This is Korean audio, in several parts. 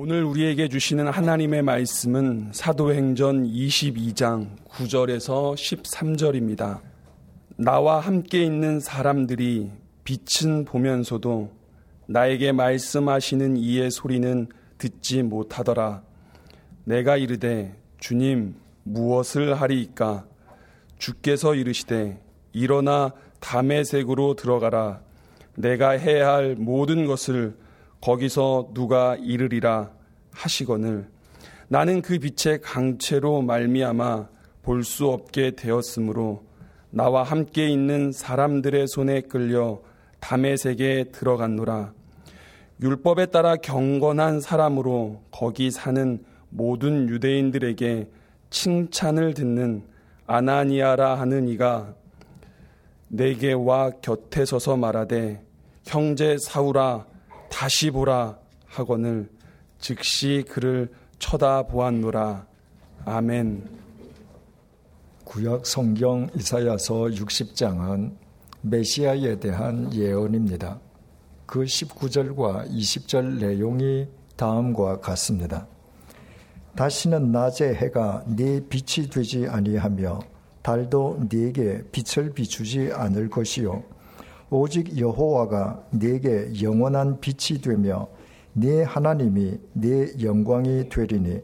오늘 우리에게 주시는 하나님의 말씀은 사도행전 22장 9절에서 13절입니다. 나와 함께 있는 사람들이 빛은 보면서도 나에게 말씀하시는 이의 소리는 듣지 못하더라. 내가 이르되 주님 무엇을 하리이까? 주께서 이르시되 일어나 다메섹으로 들어가라. 내가 해야 할 모든 것을 거기서 누가 이르리라 하시거늘 나는 그 빛의 강체로 말미암아 볼 수 없게 되었으므로 나와 함께 있는 사람들의 손에 끌려 다메섹에 들어갔노라. 율법에 따라 경건한 사람으로 거기 사는 모든 유대인들에게 칭찬을 듣는 아나니아라 하는 이가 내게 와 곁에 서서 말하되 형제 사울아 다시 보라 하거늘 즉시 그를 쳐다보았노라. 아멘. 구약 성경 이사야서 60장은 메시아에 대한 예언입니다. 그 19절과 20절 내용이 다음과 같습니다. 다시는 낮의 해가 네 빛이 되지 아니하며 달도 네게 빛을 비추지 않을 것이요 오직 여호와가 네게 영원한 빛이 되며 네 하나님이 네 영광이 되리니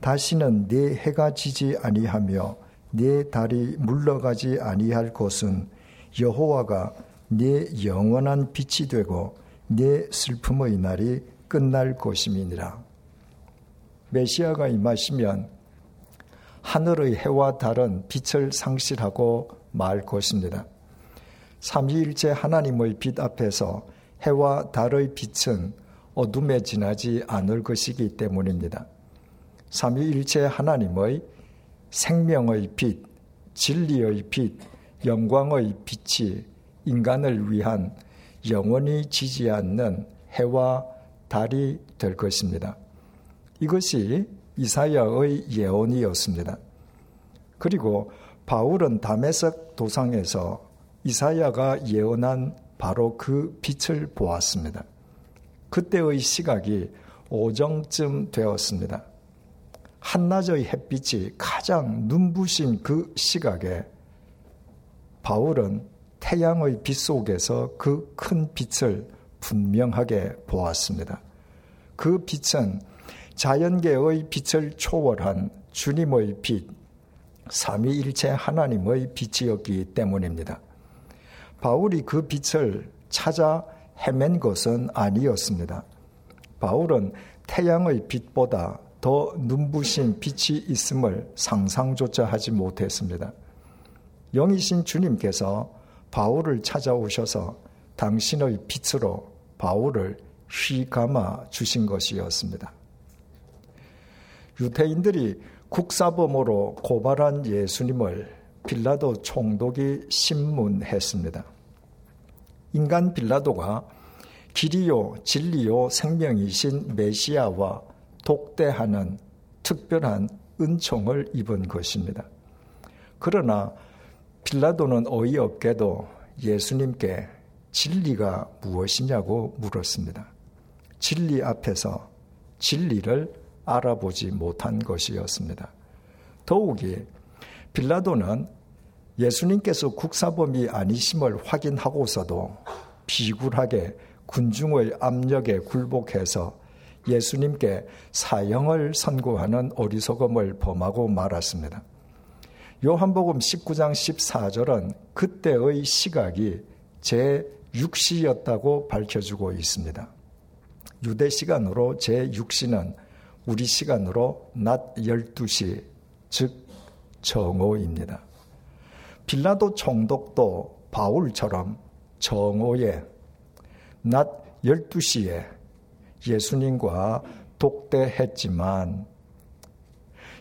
다시는 네 해가 지지 아니하며 네 달이 물러가지 아니할 것은 여호와가 네 영원한 빛이 되고 네 슬픔의 날이 끝날 것임이니라. 메시아가 임하시면 하늘의 해와 달은 빛을 상실하고 말 것입니다. 삼위일체 하나님의 빛 앞에서 해와 달의 빛은 어둠에 지나지 않을 것이기 때문입니다. 삼위일체 하나님의 생명의 빛, 진리의 빛, 영광의 빛이 인간을 위한 영원히 지지 않는 해와 달이 될 것입니다. 이것이 이사야의 예언이었습니다. 그리고 바울은 다메섹 도상에서 이사야가 예언한 바로 그 빛을 보았습니다. 그때의 시각이 오정쯤 되었습니다. 한낮의 햇빛이 가장 눈부신 그 시각에 바울은 태양의 빛 속에서 그 큰 빛을 분명하게 보았습니다. 그 빛은 자연계의 빛을 초월한 주님의 빛, 삼위일체 하나님의 빛이었기 때문입니다. 바울이 그 빛을 찾아 헤맨 것은 아니었습니다. 바울은 태양의 빛보다 더 눈부신 빛이 있음을 상상조차 하지 못했습니다. 영이신 주님께서 바울을 찾아오셔서 당신의 빛으로 바울을 휘감아 주신 것이었습니다. 유태인들이 국사범으로 고발한 예수님을 빌라도 총독이 심문했습니다. 인간 빌라도가 길이요 진리요 생명이신 메시아와 독대하는 특별한 은총을 입은 것입니다. 그러나 빌라도는 어이없게도 예수님께 진리가 무엇이냐고 물었습니다. 진리 앞에서 진리를 알아보지 못한 것이었습니다. 더욱이 빌라도는 예수님께서 국사범이 아니심을 확인하고서도 비굴하게 군중의 압력에 굴복해서 예수님께 사형을 선고하는 어리석음을 범하고 말았습니다. 요한복음 19장 14절은 그때의 시각이 제6시였다고 밝혀주고 있습니다. 유대 시간으로 제6시는 우리 시간으로 낮 12시, 즉 정오입니다. 빌라도 총독도 바울처럼 정오에 낮 12시에 예수님과 독대했지만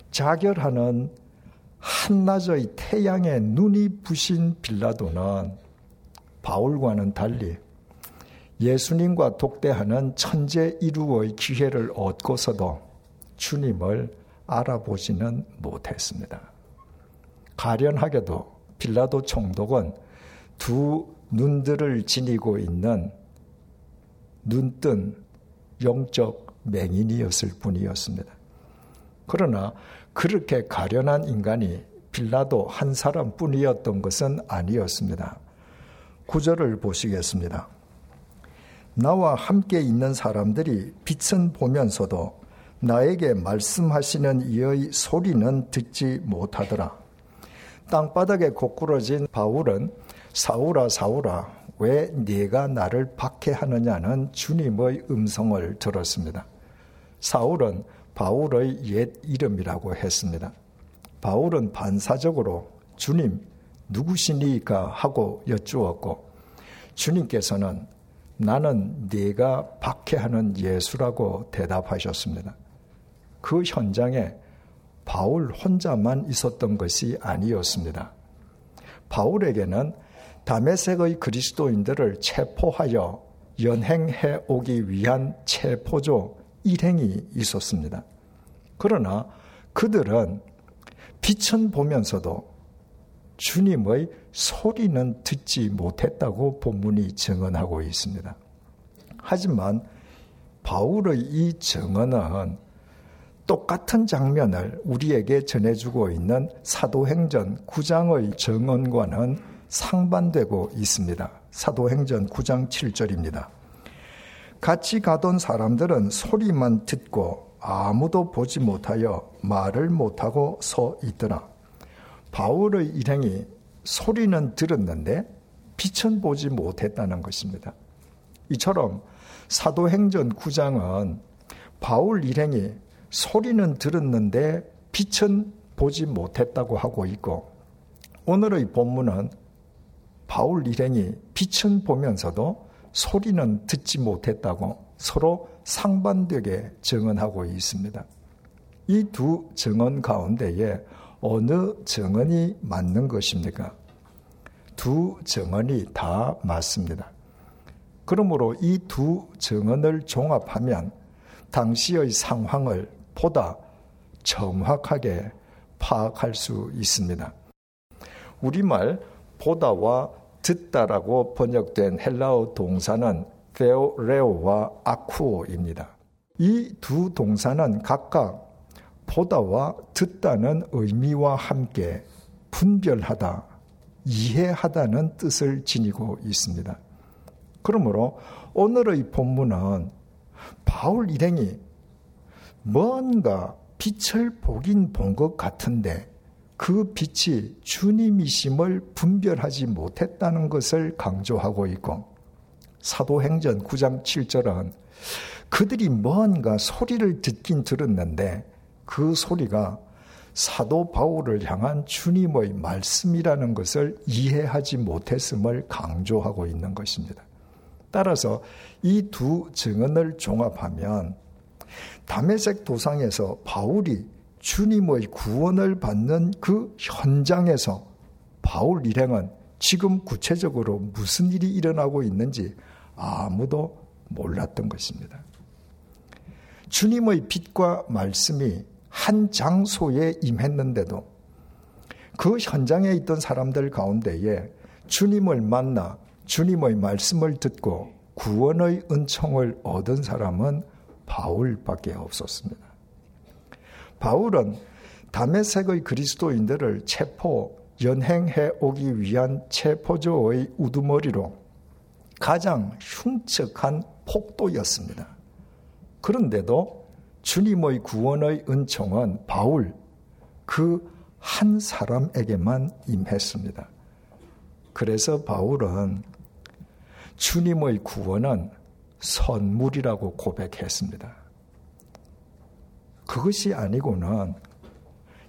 자결하는 한낮의 태양에 눈이 부신 빌라도는 바울과는 달리 예수님과 독대하는 천재 이루의 기회를 얻고서도 주님을 알아보지는 못했습니다. 가련하게도 빌라도 총독은 두 눈들을 지니고 있는 눈뜬 영적 맹인이었을 뿐이었습니다. 그러나 그렇게 가련한 인간이 빌라도 한 사람뿐이었던 것은 아니었습니다. 구절을 보시겠습니다. 나와 함께 있는 사람들이 빛은 보면서도 나에게 말씀하시는 이의 소리는 듣지 못하더라. 땅바닥에 고꾸러진 바울은 사울아 사울아 왜 네가 나를 박해하느냐는 주님의 음성을 들었습니다. 사울은 바울의 옛 이름이라고 했습니다. 바울은 반사적으로 주님 누구시니까 하고 여쭈었고 주님께서는 나는 네가 박해하는 예수라고 대답하셨습니다. 그 현장에 바울 혼자만 있었던 것이 아니었습니다. 바울에게는 다메섹의 그리스도인들을 체포하여 연행해 오기 위한 체포조 일행이 있었습니다. 그러나 그들은 빛은 보면서도 주님의 소리는 듣지 못했다고 본문이 증언하고 있습니다. 하지만 바울의 이 증언은 똑같은 장면을 우리에게 전해주고 있는 사도행전 9장의 증언과는 상반되고 있습니다. 사도행전 9장 7절입니다. 같이 가던 사람들은 소리만 듣고 아무도 보지 못하여 말을 못하고 서 있더라. 바울의 일행이 소리는 들었는데 빛은 보지 못했다는 것입니다. 이처럼 사도행전 9장은 바울 일행이 소리는 들었는데 빛은 보지 못했다고 하고 있고 오늘의 본문은 바울 일행이 빛은 보면서도 소리는 듣지 못했다고 서로 상반되게 증언하고 있습니다. 이 두 증언 가운데에 어느 증언이 맞는 것입니까? 두 증언이 다 맞습니다. 그러므로 이 두 증언을 종합하면 당시의 상황을 보다 정확하게 파악할 수 있습니다. 우리말 보다와 듣다라고 번역된 헬라어 동사는 theoreo와 akuo입니다. 이 두 동사는 각각 보다와 듣다는 의미와 함께 분별하다, 이해하다는 뜻을 지니고 있습니다. 그러므로 오늘의 본문은 바울 일행이 뭔가 빛을 보긴 본 것 같은데 그 빛이 주님이심을 분별하지 못했다는 것을 강조하고 있고 사도행전 9장 7절은 그들이 뭔가 소리를 듣긴 들었는데 그 소리가 사도 바울을 향한 주님의 말씀이라는 것을 이해하지 못했음을 강조하고 있는 것입니다. 따라서 이 두 증언을 종합하면 다메섹 도상에서 바울이 주님의 구원을 받는 그 현장에서 바울 일행은 지금 구체적으로 무슨 일이 일어나고 있는지 아무도 몰랐던 것입니다. 주님의 빛과 말씀이 한 장소에 임했는데도 그 현장에 있던 사람들 가운데에 주님을 만나 주님의 말씀을 듣고 구원의 은총을 얻은 사람은 바울밖에 없었습니다. 바울은 다메섹의 그리스도인들을 연행해 오기 위한 체포조의 우두머리로 가장 흉측한 폭도였습니다. 그런데도 주님의 구원의 은총은 바울 그 한 사람에게만 임했습니다. 그래서 바울은 주님의 구원은 선물이라고 고백했습니다. 그것이 아니고는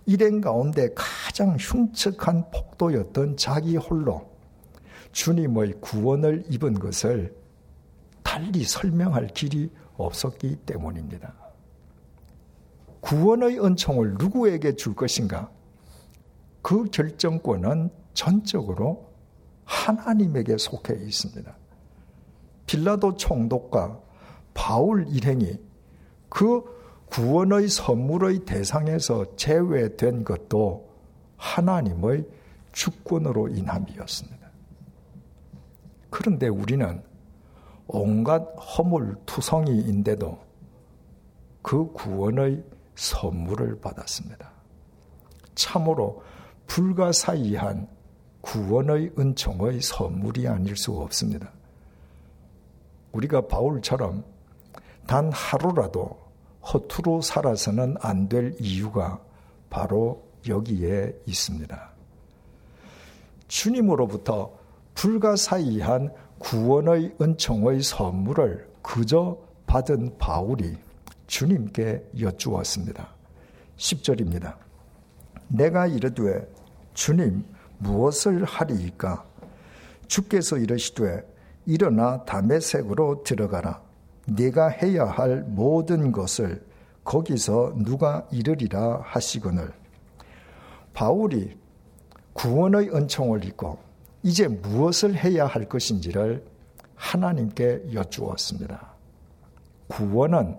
일행 가운데 가장 흉측한 폭도였던 자기 홀로 주님의 구원을 입은 것을 달리 설명할 길이 없었기 때문입니다. 구원의 은총을 누구에게 줄 것인가? 그 결정권은 전적으로 하나님에게 속해 있습니다. 빌라도 총독과 바울 일행이 그 구원의 선물의 대상에서 제외된 것도 하나님의 주권으로 인함이었습니다. 그런데 우리는 온갖 허물투성이인데도 그 구원의 선물을 받았습니다. 참으로 불가사의한 구원의 은총의 선물이 아닐 수 없습니다. 우리가 바울처럼 단 하루라도 허투루 살아서는 안 될 이유가 바로 여기에 있습니다. 주님으로부터 불가사의한 구원의 은총의 선물을 그저 받은 바울이 주님께 여쭈었습니다. 10절입니다. 내가 이르되 주님 무엇을 하리이까? 주께서 이르시되 일어나 다메섹으로 들어가라. 네가 해야 할 모든 것을 거기서 누가 이르리라 하시거늘. 바울이 구원의 은총을 입고 이제 무엇을 해야 할 것인지를 하나님께 여쭈었습니다. 구원은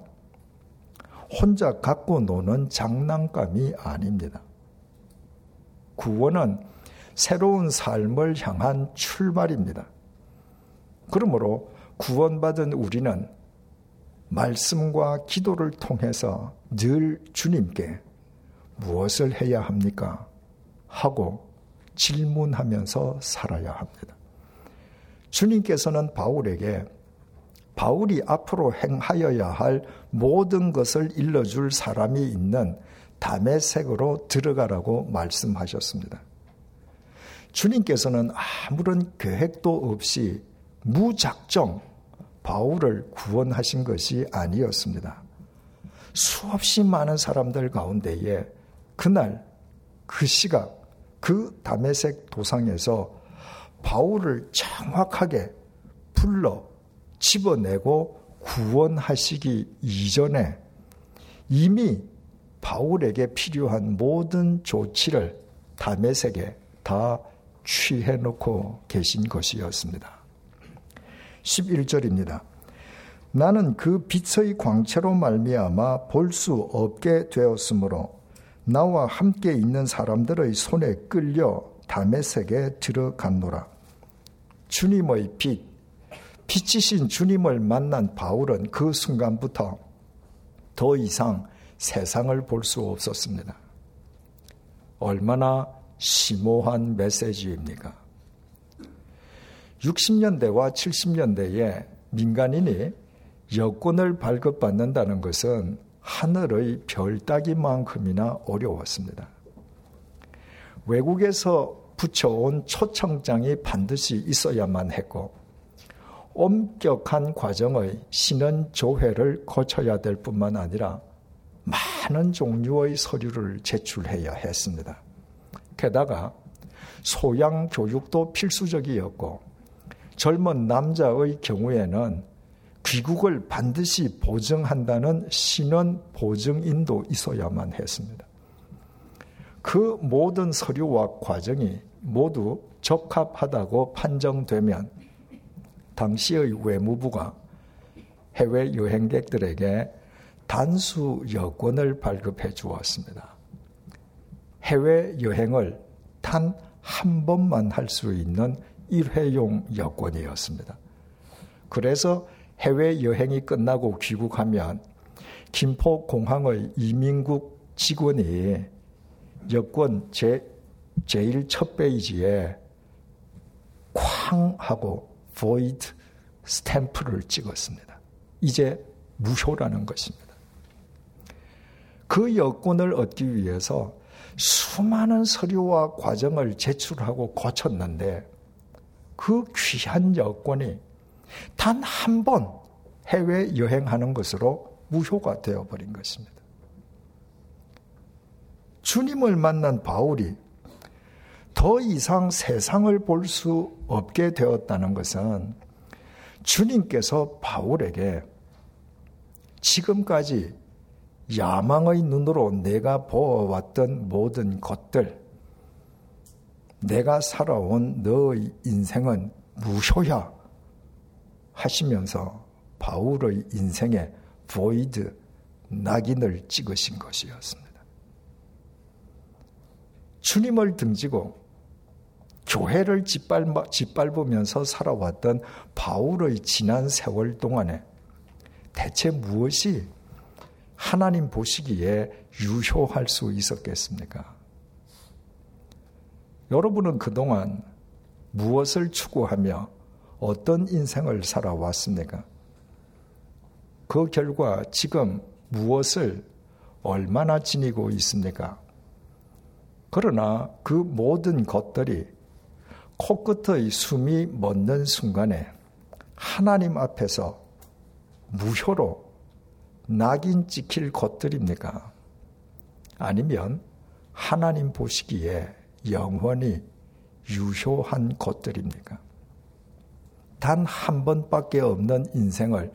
혼자 갖고 노는 장난감이 아닙니다. 구원은 새로운 삶을 향한 출발입니다. 그러므로 구원받은 우리는 말씀과 기도를 통해서 늘 주님께 무엇을 해야 합니까? 하고 질문하면서 살아야 합니다. 주님께서는 바울에게 바울이 앞으로 행하여야 할 모든 것을 일러줄 사람이 있는 다메섹으로 들어가라고 말씀하셨습니다. 주님께서는 아무런 계획도 없이 무작정 바울을 구원하신 것이 아니었습니다. 수없이 많은 사람들 가운데에 그날 그 시각 그 다메섹 도상에서 바울을 정확하게 불러 집어내고 구원하시기 이전에 이미 바울에게 필요한 모든 조치를 다메섹에 다 취해놓고 계신 것이었습니다. 11절입니다. 나는 그 빛의 광채로 말미암아 볼 수 없게 되었으므로 나와 함께 있는 사람들의 손에 끌려 다메섹에 들어갔노라. 주님의 빛, 빛이신 주님을 만난 바울은 그 순간부터 더 이상 세상을 볼 수 없었습니다. 얼마나 심오한 메시지입니까? 60년대와 70년대에 민간인이 여권을 발급받는다는 것은 하늘의 별 따기만큼이나 어려웠습니다. 외국에서 붙여온 초청장이 반드시 있어야만 했고 엄격한 과정의 신원조회를 거쳐야 될 뿐만 아니라 많은 종류의 서류를 제출해야 했습니다. 게다가 소양 교육도 필수적이었고 젊은 남자의 경우에는 귀국을 반드시 보증한다는 신원 보증인도 있어야만 했습니다. 그 모든 서류와 과정이 모두 적합하다고 판정되면 당시의 외무부가 해외 여행객들에게 단수 여권을 발급해 주었습니다. 해외 여행을 단 한 번만 할 수 있는 일회용 여권이었습니다. 그래서 해외여행이 끝나고 귀국하면 김포공항의 이민국 직원이 여권 제1첫 페이지에 쾅 하고 void 스탬프를 찍었습니다. 이제 무효라는 것입니다. 그 여권을 얻기 위해서 수많은 서류와 과정을 제출하고 거쳤는데 그 귀한 여권이 단 한 번 해외여행하는 것으로 무효가 되어버린 것입니다. 주님을 만난 바울이 더 이상 세상을 볼 수 없게 되었다는 것은 주님께서 바울에게 지금까지 야망의 눈으로 내가 보아왔던 모든 것들 내가 살아온 너의 인생은 무효야 하시면서 바울의 인생에 void, 낙인을 찍으신 것이었습니다. 주님을 등지고 교회를 짓밟으면서 살아왔던 바울의 지난 세월 동안에 대체 무엇이 하나님 보시기에 유효할 수 있었겠습니까? 여러분은 그동안 무엇을 추구하며 어떤 인생을 살아왔습니까? 그 결과 지금 무엇을 얼마나 지니고 있습니까? 그러나 그 모든 것들이 코끝의 숨이 멎는 순간에 하나님 앞에서 무효로 낙인 찍힐 것들입니까? 아니면 하나님 보시기에 영원히 유효한 것들입니까? 단 한 번밖에 없는 인생을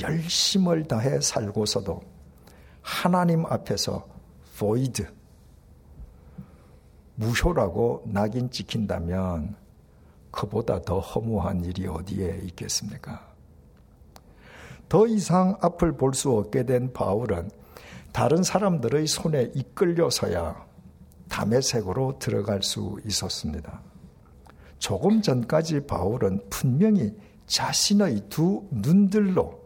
열심을 다해 살고서도 하나님 앞에서 void, 무효라고 낙인 찍힌다면 그보다 더 허무한 일이 어디에 있겠습니까? 더 이상 앞을 볼 수 없게 된 바울은 다른 사람들의 손에 이끌려서야 다메섹으로 들어갈 수 있었습니다. 조금 전까지 바울은 분명히 자신의 두 눈들로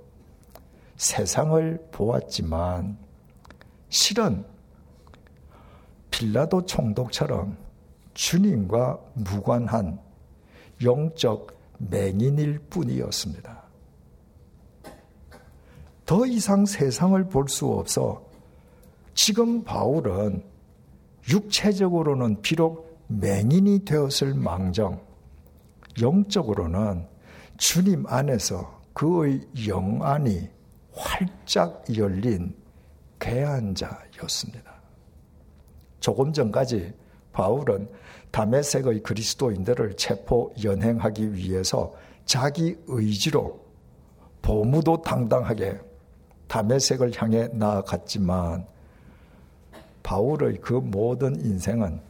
세상을 보았지만 실은 빌라도 총독처럼 주님과 무관한 영적 맹인일 뿐이었습니다. 더 이상 세상을 볼 수 없어 지금 바울은 육체적으로는 비록 맹인이 되었을 망정 영적으로는 주님 안에서 그의 영안이 활짝 열린 개한자였습니다. 조금 전까지 바울은 다메섹의 그리스도인들을 체포 연행하기 위해서 자기 의지로 보무도 당당하게 다메섹을 향해 나아갔지만 바울의 그 모든 인생은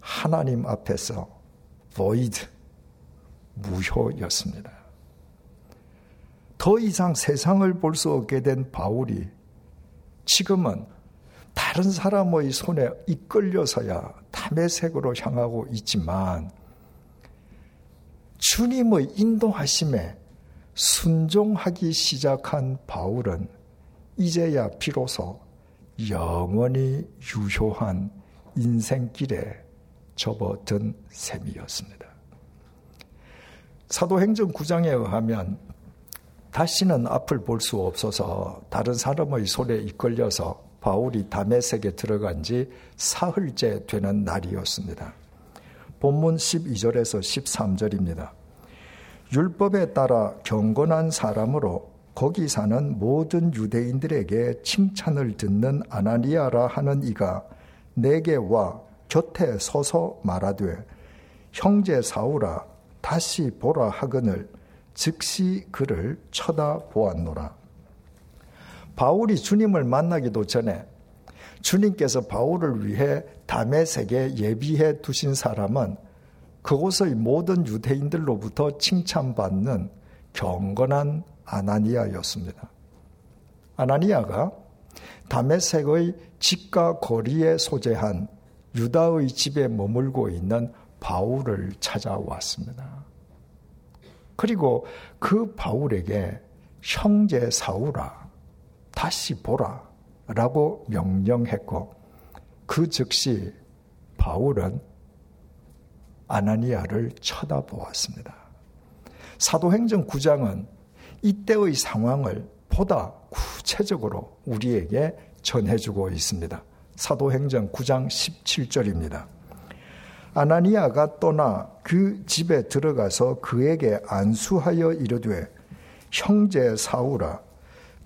하나님 앞에서 void, 무효였습니다. 더 이상 세상을 볼 수 없게 된 바울이 지금은 다른 사람의 손에 이끌려서야 다메섹으로 향하고 있지만 주님의 인도하심에 순종하기 시작한 바울은 이제야 비로소 영원히 유효한 인생길에 접어든 셈이었습니다. 사도행전 9장에 의하면 다시는 앞을 볼 수 없어서 다른 사람의 손에 이끌려서 바울이 다메섹에 들어간 지 사흘째 되는 날이었습니다. 본문 12절에서 13절입니다. 율법에 따라 경건한 사람으로 거기 사는 모든 유대인들에게 칭찬을 듣는 아나니아라 하는 이가 내게 와 곁에 서서 말하되 형제 사울아 다시 보라 하거늘 즉시 그를 쳐다보았노라. 바울이 주님을 만나기도 전에 주님께서 바울을 위해 다메섹에 예비해 두신 사람은 그곳의 모든 유대인들로부터 칭찬받는 경건한 아나니아였습니다. 아나니아가 다메섹의 집과 거리에 소재한 유다의 집에 머물고 있는 바울을 찾아왔습니다. 그리고 그 바울에게 형제 사울아 다시 보라 라고 명령했고 그 즉시 바울은 아나니아를 쳐다보았습니다. 사도행전 9장은 이때의 상황을 보다 구체적으로 우리에게 전해주고 있습니다. 사도행전 9장 17절입니다. 아나니아가 떠나 그 집에 들어가서 그에게 안수하여 이르되 형제 사울아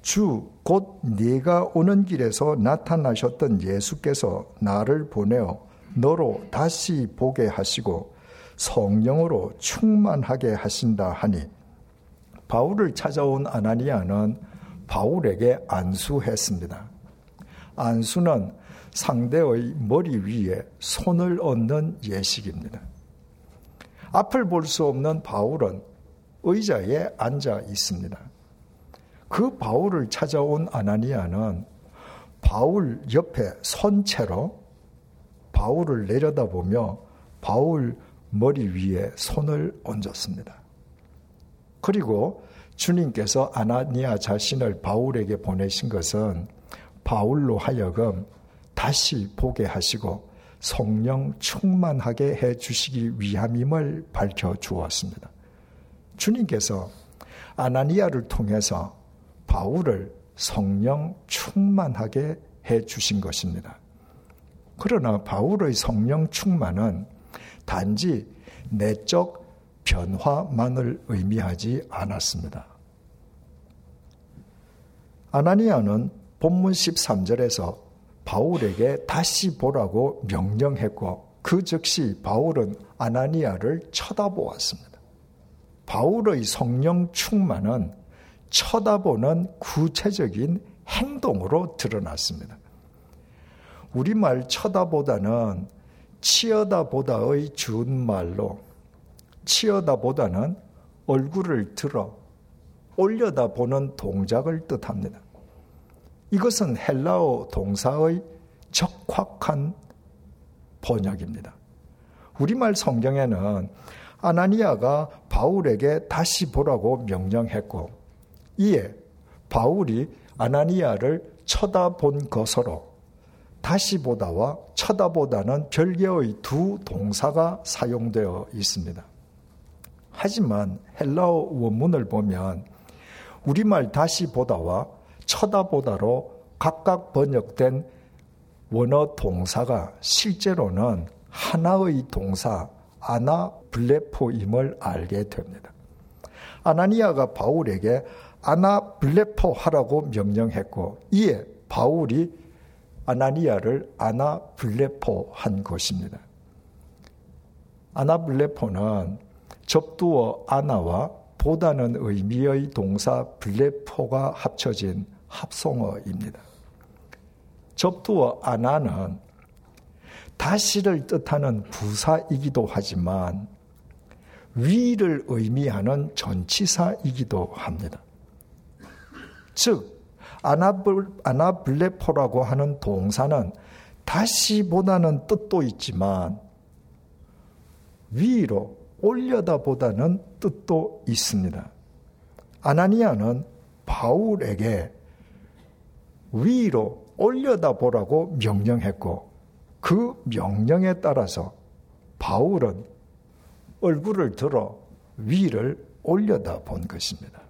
주 곧 네가 오는 길에서 나타나셨던 예수께서 나를 보내어 너로 다시 보게 하시고 성령으로 충만하게 하신다 하니 바울을 찾아온 아나니아는 바울에게 안수했습니다. 안수는 상대의 머리 위에 손을 얹는 예식입니다. 앞을 볼 수 없는 바울은 의자에 앉아 있습니다. 그 바울을 찾아온 아나니아는 바울 옆에 선 채로 바울을 내려다보며 바울 머리 위에 손을 얹었습니다. 그리고 주님께서 아나니아 자신을 바울에게 보내신 것은 바울로 하여금 다시 보게 하시고 성령 충만하게 해주시기 위함임을 밝혀주었습니다. 주님께서 아나니아를 통해서 바울을 성령 충만하게 해주신 것입니다. 그러나 바울의 성령 충만은 단지 내적 변화만을 의미하지 않았습니다. 아나니아는 본문 13절에서 바울에게 다시 보라고 명령했고 그 즉시 바울은 아나니아를 쳐다보았습니다. 바울의 성령 충만은 쳐다보는 구체적인 행동으로 드러났습니다. 우리말 쳐다보다는 치여다보다의 준말로 치여다보다는 얼굴을 들어 올려다보는 동작을 뜻합니다. 이것은 헬라어 동사의 적확한 번역입니다. 우리말 성경에는 아나니아가 바울에게 다시 보라고 명령했고 이에 바울이 아나니아를 쳐다본 것으로 다시 보다와 쳐다보다는 별개의 두 동사가 사용되어 있습니다. 하지만 헬라어 원문을 보면 우리말 다시 보다와 쳐다보다로 각각 번역된 원어 동사가 실제로는 하나의 동사 아나블레포임을 알게 됩니다. 아나니아가 바울에게 아나블레포 하라고 명령했고 이에 바울이 아나니아를 아나블레포 한 것입니다. 아나블레포는 접두어 아나와 보다는 의미의 동사 블레포가 합쳐진 합성어입니다. 접두어 아나는 다시를 뜻하는 부사이기도 하지만 위를 의미하는 전치사이기도 합니다. 즉 아나블레포라고 하는 동사는 다시보다는 뜻도 있지만 위로 올려다보다는 뜻도 있습니다. 아나니아는 바울에게 위로 올려다보라고 명령했고 그 명령에 따라서 바울은 얼굴을 들어 위를 올려다본 것입니다.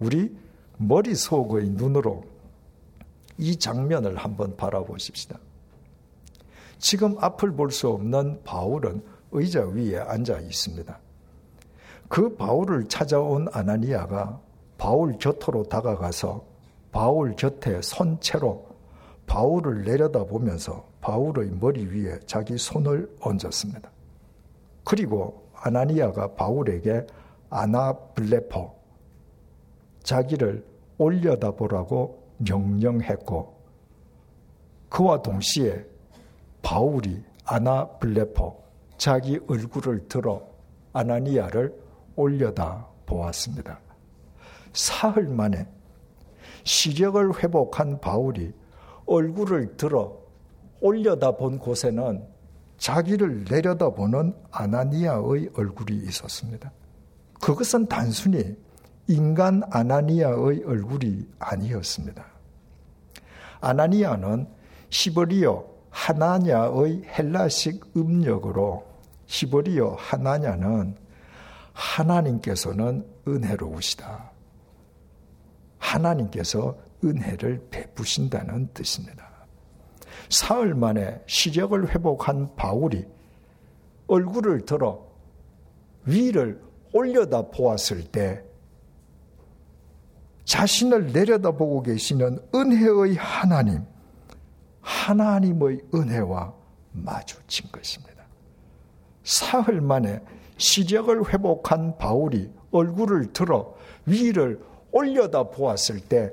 우리 머릿속의 눈으로 이 장면을 한번 바라보십시다. 지금 앞을 볼 수 없는 바울은 의자 위에 앉아 있습니다. 그 바울을 찾아온 아나니아가 바울 곁으로 다가가서 바울 곁에 선 채로 바울을 내려다보면서 바울의 머리 위에 자기 손을 얹었습니다. 그리고 아나니아가 바울에게 아나블레포 자기를 올려다보라고 명령했고 그와 동시에 바울이 아나블레포 자기 얼굴을 들어 아나니아를 올려다 보았습니다. 사흘 만에 시력을 회복한 바울이 얼굴을 들어 올려다 본 곳에는 자기를 내려다보는 아나니아의 얼굴이 있었습니다. 그것은 단순히 인간 아나니아의 얼굴이 아니었습니다. 아나니아는 히브리어 하나냐의 헬라식 음력으로 히브리어 하나냐는 하나님께서는 은혜로우시다. 하나님께서 은혜를 베푸신다는 뜻입니다. 사흘 만에 시력을 회복한 바울이 얼굴을 들어 위를 올려다 보았을 때 자신을 내려다보고 계시는 은혜의 하나님, 하나님의 은혜와 마주친 것입니다. 사흘 만에 시력을 회복한 바울이 얼굴을 들어 위를 올려다 보았을 때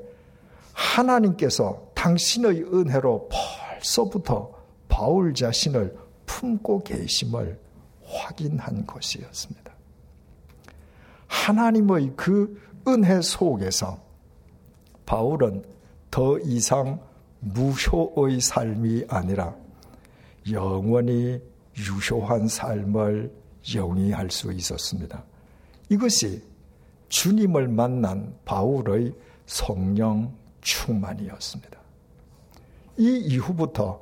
하나님께서 당신의 은혜로 벌써부터 바울 자신을 품고 계심을 확인한 것이었습니다. 하나님의 그 은혜 속에서 바울은 더 이상 무효의 삶이 아니라 영원히 유효한 삶을 영위할 수 있었습니다. 이것이 주님을 만난 바울의 성령 충만이었습니다. 이 이후부터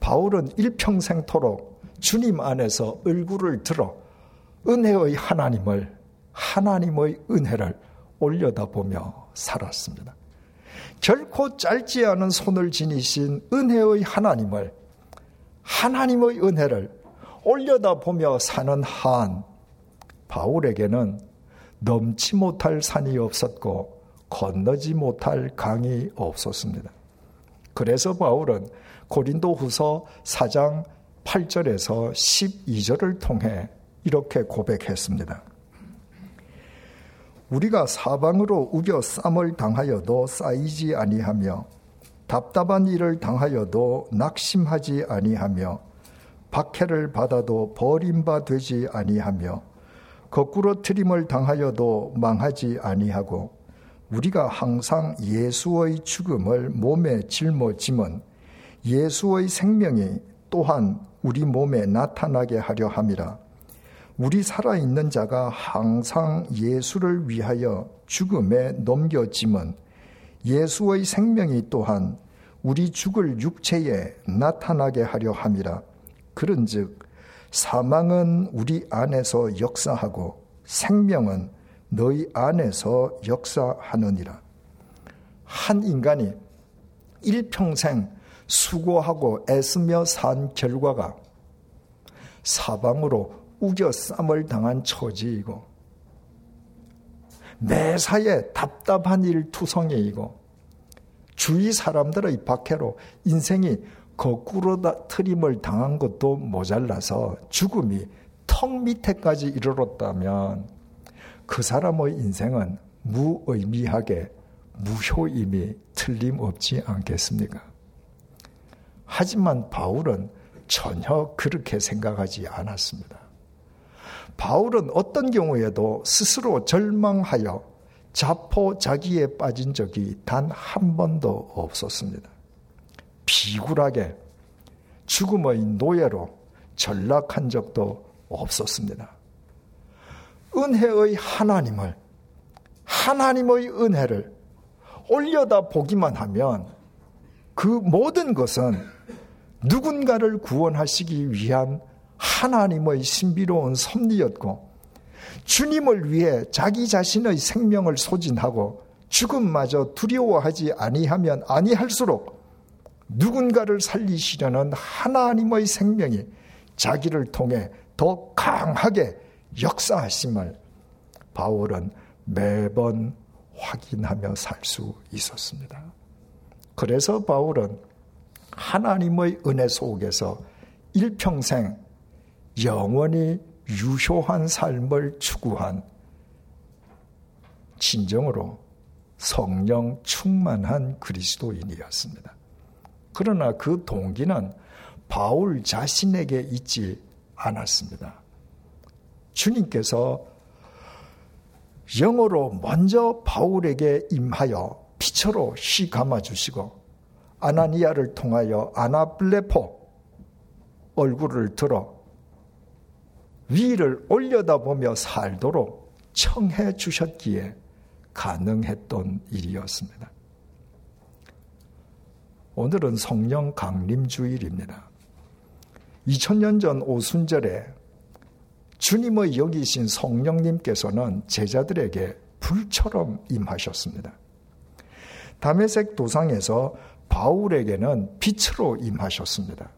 바울은 일평생토록 주님 안에서 얼굴을 들어 은혜의 하나님의 은혜를 올려다보며 살았습니다. 결코 짧지 않은 손을 지니신 은혜의 하나님의 은혜를 올려다보며 사는 한 바울에게는 넘지 못할 산이 없었고 건너지 못할 강이 없었습니다. 그래서 바울은 고린도 후서 4장 8절에서 12절을 통해 이렇게 고백했습니다. 우리가 사방으로 우겨 쌈을 당하여도 쌓이지 아니하며 답답한 일을 당하여도 낙심하지 아니하며 박해를 받아도 버린 바 되지 아니하며 거꾸로 트림을 당하여도 망하지 아니하고 우리가 항상 예수의 죽음을 몸에 짊어짐은 예수의 생명이 또한 우리 몸에 나타나게 하려 함이라. 우리 살아있는 자가 항상 예수를 위하여 죽음에 넘겨짐은 예수의 생명이 또한 우리 죽을 육체에 나타나게 하려 함이라. 그런즉 사망은 우리 안에서 역사하고 생명은 너희 안에서 역사하느니라. 한 인간이 일평생 수고하고 애쓰며 산 결과가 사방으로 우겨 쌈을 당한 처지이고 매사에 답답한 일 투성이이고 주위 사람들의 박해로 인생이 거꾸로 트림을 당한 것도 모자라서 죽음이 턱 밑에까지 이르렀다면 그 사람의 인생은 무의미하게 무효임이 틀림없지 않겠습니까? 하지만 바울은 전혀 그렇게 생각하지 않았습니다. 바울은 어떤 경우에도 스스로 절망하여 자포자기에 빠진 적이 단 한 번도 없었습니다. 비굴하게 죽음의 노예로 전락한 적도 없었습니다. 은혜의 하나님의 은혜를 올려다 보기만 하면 그 모든 것은 누군가를 구원하시기 위한 하나님의 신비로운 섭리였고 주님을 위해 자기 자신의 생명을 소진하고 죽음마저 두려워하지 아니하면 아니할수록 누군가를 살리시려는 하나님의 생명이 자기를 통해 더 강하게 역사하심을 바울은 매번 확인하며 살 수 있었습니다. 그래서 바울은 하나님의 은혜 속에서 일평생 영원히 유효한 삶을 추구한 진정으로 성령 충만한 그리스도인이었습니다. 그러나 그 동기는 바울 자신에게 있지 않았습니다. 주님께서 영으로 먼저 바울에게 임하여 피처로 휘 감아주시고 아나니아를 통하여 아나블레포 얼굴을 들어 위를 올려다보며 살도록 청해 주셨기에 가능했던 일이었습니다. 오늘은 성령 강림주일입니다. 2000년 전 오순절에 주님의 여기신 성령님께서는 제자들에게 불처럼 임하셨습니다. 다메섹 도상에서 바울에게는 빛으로 임하셨습니다.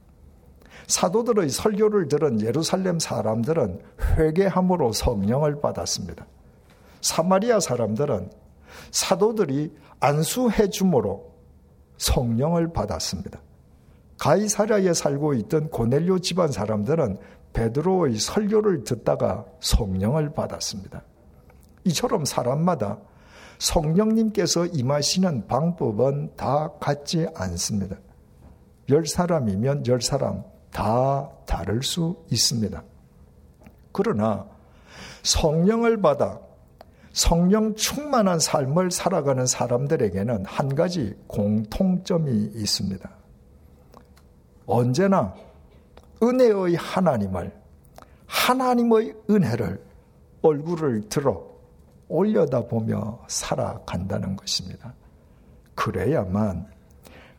사도들의 설교를 들은 예루살렘 사람들은 회개함으로 성령을 받았습니다. 사마리아 사람들은 사도들이 안수해 주므로 성령을 받았습니다. 가이사랴에 살고 있던 고넬료 집안 사람들은 베드로의 설교를 듣다가 성령을 받았습니다. 이처럼 사람마다 성령님께서 임하시는 방법은 다 같지 않습니다. 10사람이면 10사람 다 다를 수 있습니다. 그러나 성령을 받아 성령 충만한 삶을 살아가는 사람들에게는 한 가지 공통점이 있습니다. 언제나 은혜의 하나님의 은혜를 얼굴을 들어 올려다보며 살아간다는 것입니다. 그래야만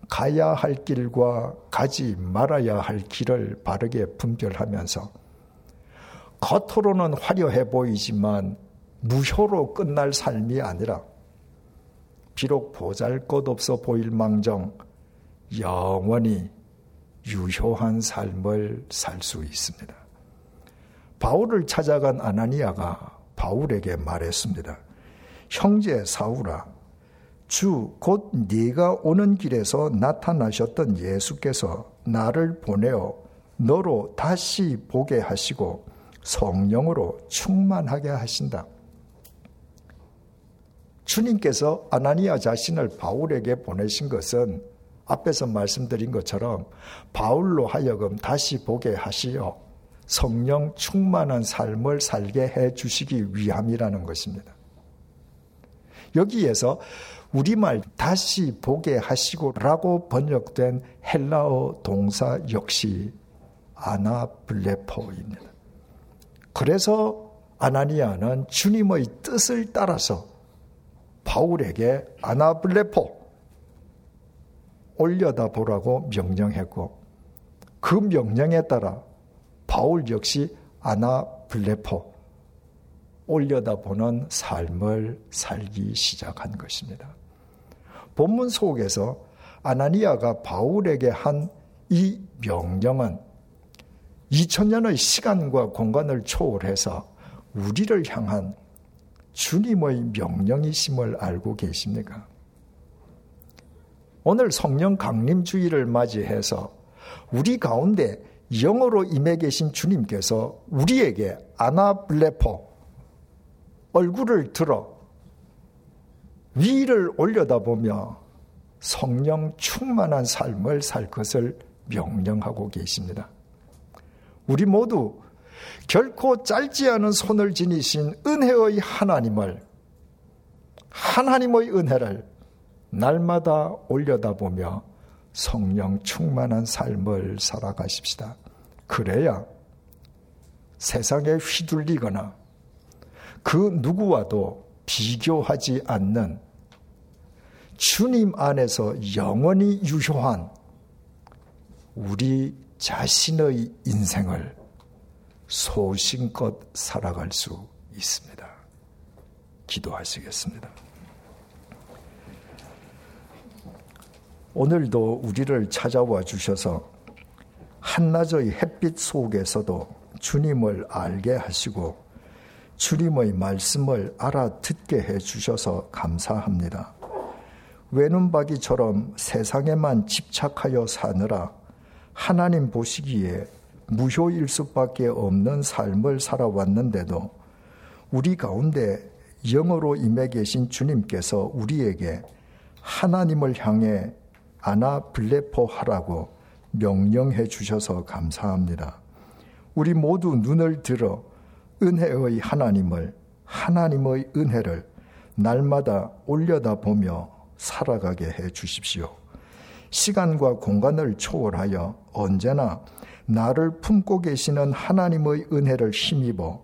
가야 할 길과 가지 말아야 할 길을 바르게 분별하면서 겉으로는 화려해 보이지만 무효로 끝날 삶이 아니라 비록 보잘것없어 보일망정 영원히 유효한 삶을 살 수 있습니다. 바울을 찾아간 아나니아가 바울에게 말했습니다. 형제 사울아, 주 곧 네가 오는 길에서 나타나셨던 예수께서 나를 보내어 너로 다시 보게 하시고 성령으로 충만하게 하신다. 주님께서 아나니아 자신을 바울에게 보내신 것은 앞에서 말씀드린 것처럼 바울로 하여금 다시 보게 하시어 성령 충만한 삶을 살게 해 주시기 위함이라는 것입니다. 여기에서 우리말 다시 보게 하시고라고 번역된 헬라어 동사 역시 아나블레포입니다. 그래서 아나니아는 주님의 뜻을 따라서 바울에게 아나블레포 올려다보라고 명령했고 그 명령에 따라 바울 역시 아나블레포 올려다보는 삶을 살기 시작한 것입니다. 본문 속에서 아나니아가 바울에게 한 이 명령은 2000년의 시간과 공간을 초월해서 우리를 향한 주님의 명령이심을 알고 계십니까? 오늘 성령 강림주의를 맞이해서 우리 가운데 영으로 임해 계신 주님께서 우리에게 아나블레포 얼굴을 들어 위를 올려다보며 성령 충만한 삶을 살 것을 명령하고 계십니다. 우리 모두 결코 짧지 않은 손을 지니신 은혜의 하나님의 은혜를 날마다 올려다보며 성령 충만한 삶을 살아가십시다. 그래야 세상에 휘둘리거나 그 누구와도 비교하지 않는 주님 안에서 영원히 유효한 우리 자신의 인생을 소신껏 살아갈 수 있습니다. 기도하시겠습니다. 오늘도 우리를 찾아와 주셔서 한낮의 햇빛 속에서도 주님을 알게 하시고 주님의 말씀을 알아듣게 해주셔서 감사합니다. 외눈박이처럼 세상에만 집착하여 사느라 하나님 보시기에 무효일 수밖에 없는 삶을 살아왔는데도 우리 가운데 영으로 임해 계신 주님께서 우리에게 하나님을 향해 아나블레포 하라고 명령해 주셔서 감사합니다. 우리 모두 눈을 들어 은혜의 하나님의 은혜를 날마다 올려다보며 살아가게 해 주십시오. 시간과 공간을 초월하여 언제나 나를 품고 계시는 하나님의 은혜를 힘입어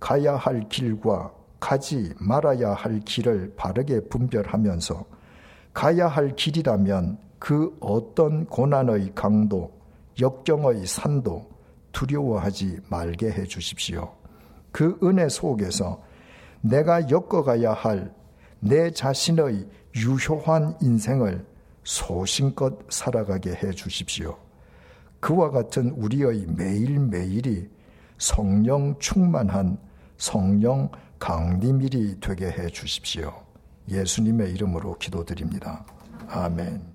가야 할 길과 가지 말아야 할 길을 바르게 분별하면서 가야 할 길이라면 그 어떤 고난의 강도, 역경의 산도 두려워하지 말게 해 주십시오. 그 은혜 속에서 내가 엮어가야 할 내 자신의 유효한 인생을 소신껏 살아가게 해 주십시오. 그와 같은 우리의 매일매일이 성령 충만한 성령 강림일이 되게 해 주십시오. 예수님의 이름으로 기도드립니다. 아멘.